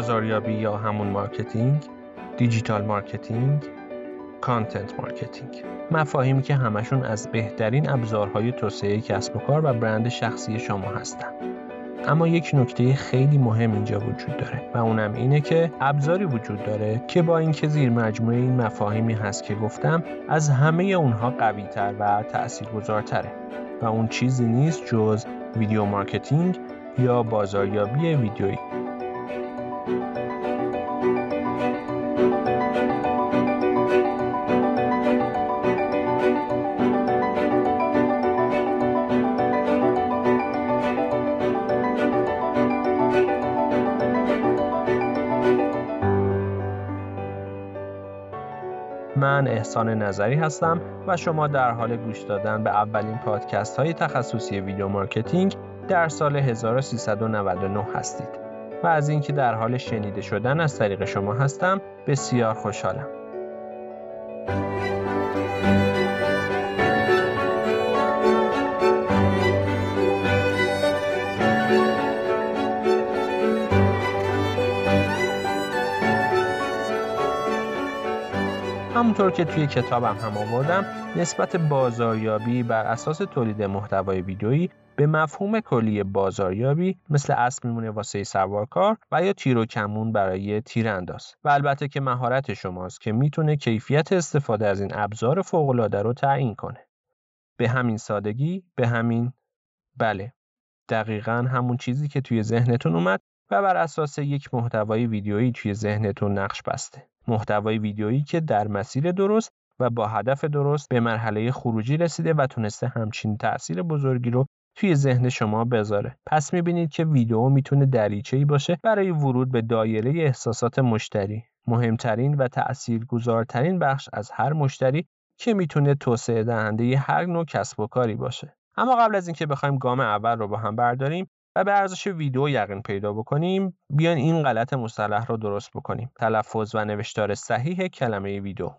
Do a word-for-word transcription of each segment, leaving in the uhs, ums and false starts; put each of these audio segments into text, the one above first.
بازاریابی یا همون مارکتینگ، دیجیتال مارکتینگ، کانتنت مارکتینگ، مفاهیمی که همشون از بهترین ابزارهای توسعه کسب و کار و برند شخصی شما هستن. اما یک نکته خیلی مهم اینجا وجود داره و اونم اینه که ابزاری وجود داره که با اینکه زیر مجموعه این مفاهیمی هست که گفتم، از همه اونها قوی‌تر و تاثیرگذارتره و اون چیزی نیست جز ویدیو مارکتینگ یا بازاریابی ویدیویی. من احسان نظری هستم و شما در حال گوش دادن به اولین پادکست های تخصصی ویدیو مارکتینگ در سال هزار و سیصد و نود و نه هستید و از اینکه در حال شنیده شدن از طریق شما هستم بسیار خوشحالم. همونطور که توی کتابم هم آوردم، نسبت بازاریابی بر اساس تولید محتوای ویدیویی به مفهوم کلی بازاریابی مثل اسب میمونه واسه سوارکار و یا تیر و کمون برای تیرانداز و البته که مهارت شماست که میتونه کیفیت استفاده از این ابزار فوق‌العاده رو تعیین کنه. به همین سادگی، به همین بله. دقیقاً همون چیزی که توی ذهنتون اومد و بر اساس یک محتوای ویدیویی توی ذهنتون نقش بسته. محتوای ویدیویی که در مسیر درست و با هدف درست به مرحله خروجی رسیده و تونسته همچین تأثیر بزرگی رو توی ذهن شما بذاره. پس می‌بینید که ویدیو میتونه دریچه‌ای باشه برای ورود به دایره احساسات مشتری. مهمترین و تأثیرگذارترین بخش از هر مشتری که میتونه توسعه دهنده ی هر نوع کسب و کاری باشه. اما قبل از اینکه بخوایم گام اول رو با هم برداریم و به ارزش ویدیو یقین پیدا بکنیم، بیان این غلط مصطلح رو درست بکنیم. تلفظ و نوشتار صحیح کلمه ویدیو.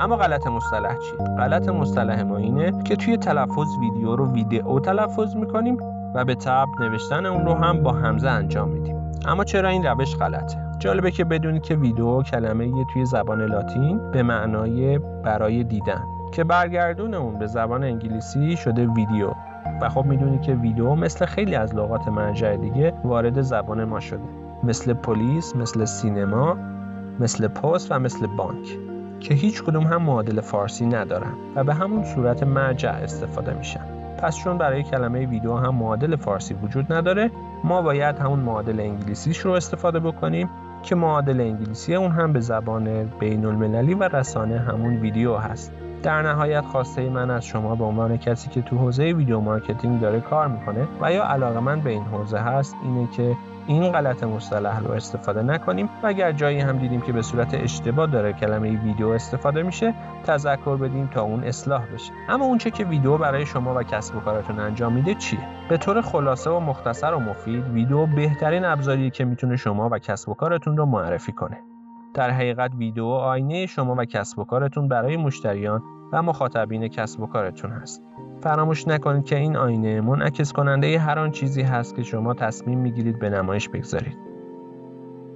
اما غلط مصطلح چیه؟ غلط مصطلح ما اینه که توی تلفظ ویدیو رو ویدئو تلفظ میکنیم و به طبع نوشتن اون رو هم با همزه انجام میدیم. اما چرا این روش غلطه؟ جالبه که بدونید که ویدئو کلمه‌ای توی زبان لاتین به معنای برای دیدن که برگردون اون به زبان انگلیسی شده ویدیو و خب میدونید که ویدئو مثل خیلی از لغات مرجع دیگه وارد زبان ما شده، مثل پلیس، مثل سینما، مثل پست و مثل بانک، که هیچ کدوم هم معادل فارسی ندارن و به همون صورت مرجع استفاده میشن. پس چون برای کلمه ویدیو هم معادل فارسی وجود نداره، ما باید همون معادل انگلیسیش رو استفاده بکنیم که معادل انگلیسی اون هم به زبان بین المللی و رسانه همون ویدیو هست. در نهایت خواسته من از شما به عنوان کسی که تو حوزه ویدیو مارکتینگ داره کار میکنه و یا علاقه‌مند به این حوزه هست اینه که این غلط مصطلح رو استفاده نکنیم و اگر جایی هم دیدیم که به صورت اشتباه داره کلمه ویدیو استفاده میشه تذکر بدیم تا اون اصلاح بشه. اما اونچه که ویدیو برای شما و کسب و کارتون انجام میده چیه؟ به طور خلاصه و مختصر و مفید، ویدیو بهترین ابزاریه که میتونه شما و کسب و کارتون رو معرفی کنه. در حقیقت ویدیو آینه شما و کسب و کارتون برای مشتریان و مخاطبین کسب و کارتون هست. فراموش نکنید که این آینه منعکس کننده هر آن چیزی هست که شما تصمیم میگیرید به نمایش بگذارید.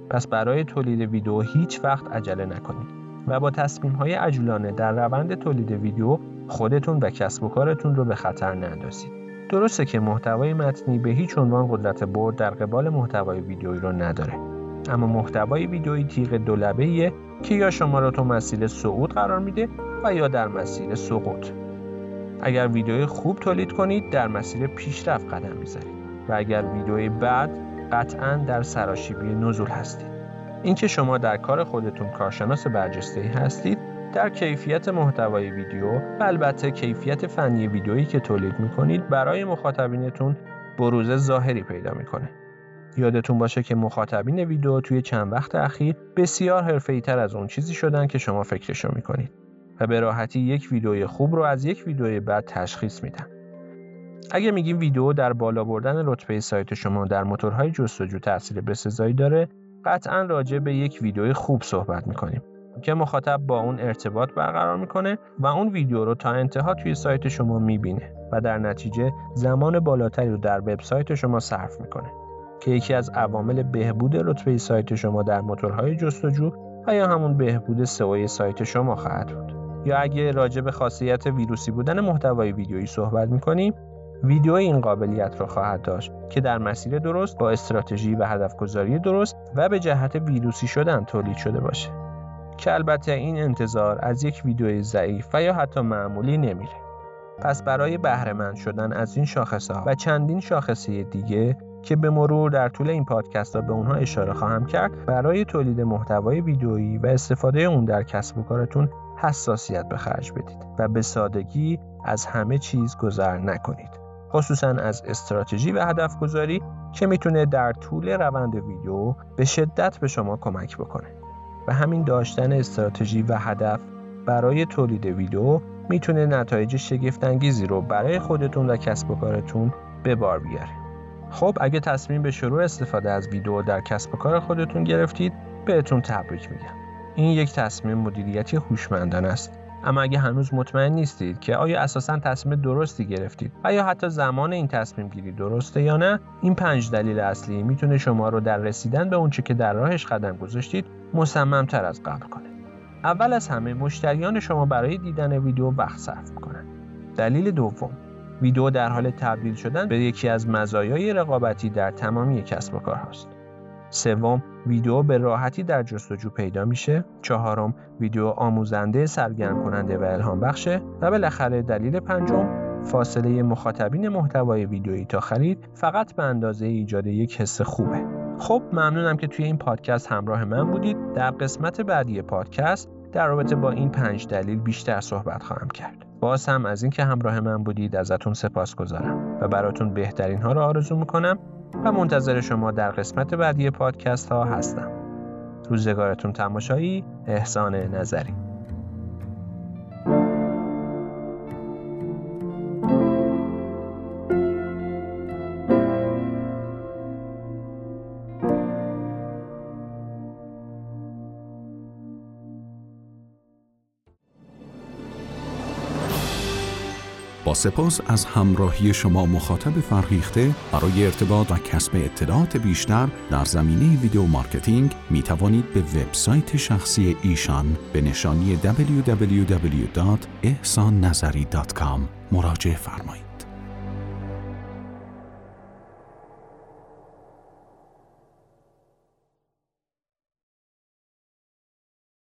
پس برای تولید ویدیو هیچ وقت عجله نکنید و با تصمیم‌های عجولانه در روند تولید ویدیو خودتون و کسب و کارتون رو به خطر نندازید. درسته که محتوای متنی به هیچ عنوان قدرت برد در قبال محتوای ویدیویی رو نداره، اما محتوای ویدیویی تیغ دولبه‌ایه که یا شما رو تو مسیر صعود قرار میده و یا در مسیر سقوط. اگر ویدیوی خوب تولید کنید در مسیر پیشرفت قدم می‌ذارید و اگر ویدیوی بد، قطعاً در سراشیبی نزول هستید. اینکه شما در کار خودتون کارشناس برجسته‌ای هستید، در کیفیت محتوای ویدیو و البته کیفیت فنی ویدیویی که تولید می‌کنید برای مخاطبینتون بروز ظاهری پیدا می‌کنه. یادتون باشه که مخاطبین ویدیو توی چند وقت اخیر بسیار حرفه‌ای‌تر از اون چیزی شدن که شما فکرشو می‌کنید و به راحتی یک ویدیوی خوب رو از یک ویدیوی بد تشخیص میدن. اگه میگیم ویدیو در بالا بردن رتبه سایت شما در موتورهای جستجو تاثیر بسزایی داره، قطعاً راجع به یک ویدیو خوب صحبت میکنیم که مخاطب با اون ارتباط برقرار میکنه و اون ویدیو رو تا انتها توی سایت شما میبینه و در نتیجه زمان بالاتری رو در وبسایت شما صرف میکنه که یکی از عوامل بهبود رتبه سایت شما در موتورهای جستجو و یا همون بهبود سئو سایت شما خواهد بود. یا اگه راجع به خاصیت ویروسی بودن محتوای ویدیویی صحبت میکنیم، ویدیو این قابلیت رو خواهد داشت که در مسیر درست با استراتژی و هدفگذاری درست و به جهت ویروسی شدن تولید شده باشه که البته این انتظار از یک ویدیوی ضعیف و یا حتی معمولی نمیره. پس برای بهره مند شدن از این شاخصه‌ها و چندین شاخصه دیگه که به مرور در طول این پادکست ها به اونها اشاره خواهم کرد، برای تولید محتوای ویدیویی و استفاده اون در کسب و کارتون حساسیت به خرج بدید و به سادگی از همه چیز گذر نکنید، خصوصاً از استراتژی و هدف گذاری که میتونه در طول روند ویدیو به شدت به شما کمک بکنه. و همین داشتن استراتژی و هدف برای تولید ویدیو میتونه نتایج شگفت انگیزی رو برای خودتون و کسب و کارتون به بار بیاره. خب اگه تصمیم به شروع استفاده از ویدیو در کسب و کار خودتون گرفتید، بهتون تبریک میگم. این یک تصمیم مدیریتی هوشمندانه است. اما اگه هنوز مطمئن نیستید که آیا اساساً تصمیم درستی گرفتید و یا حتی زمان این تصمیم گیری درسته یا نه، این پنج دلیل اصلی میتونه شما رو در رسیدن به اون چیزی که در راهش قدم گذاشتید مصمم‌تر از قبل کنه. اول از همه، مشتریان شما برای دیدن ویدیو وقت صرف می‌کنن. دلیل دوم، ویدیو در حال تبدیل شدن به یکی از مزایای رقابتی در تمامی کسب و کارهاست. سوم، ویدیو به راحتی در جستجو پیدا میشه. چهارم، ویدیو آموزنده، سرگرم کننده و الهام بخشه. و بالاخره دلیل پنجم، فاصله مخاطبین محتوای ویدیویی تا خرید فقط به اندازه ایجاد یک حس خوبه. خب ممنونم که توی این پادکست همراه من بودید. در قسمت بعدی پادکست در رابطه با این پنج دلیل بیشتر صحبت خواهم کرد. باز هم از اینکه همراه من بودید ازتون سپاسگزارم و براتون بهترین ها رو آرزو میکنم و منتظر شما در قسمت بعدی پادکست ها هستم. روزگارتون تماشایی. احسان نظری. با سپاس از همراهی شما مخاطب فرهیخته. برای ارتباط و کسب اطلاعات بیشتر در زمینه ویدیو مارکتینگ می توانید به وبسایت شخصی ایشان به نشانی دبلیو دبلیو دبلیو دات احسان نظری دات کام مراجعه فرمایید.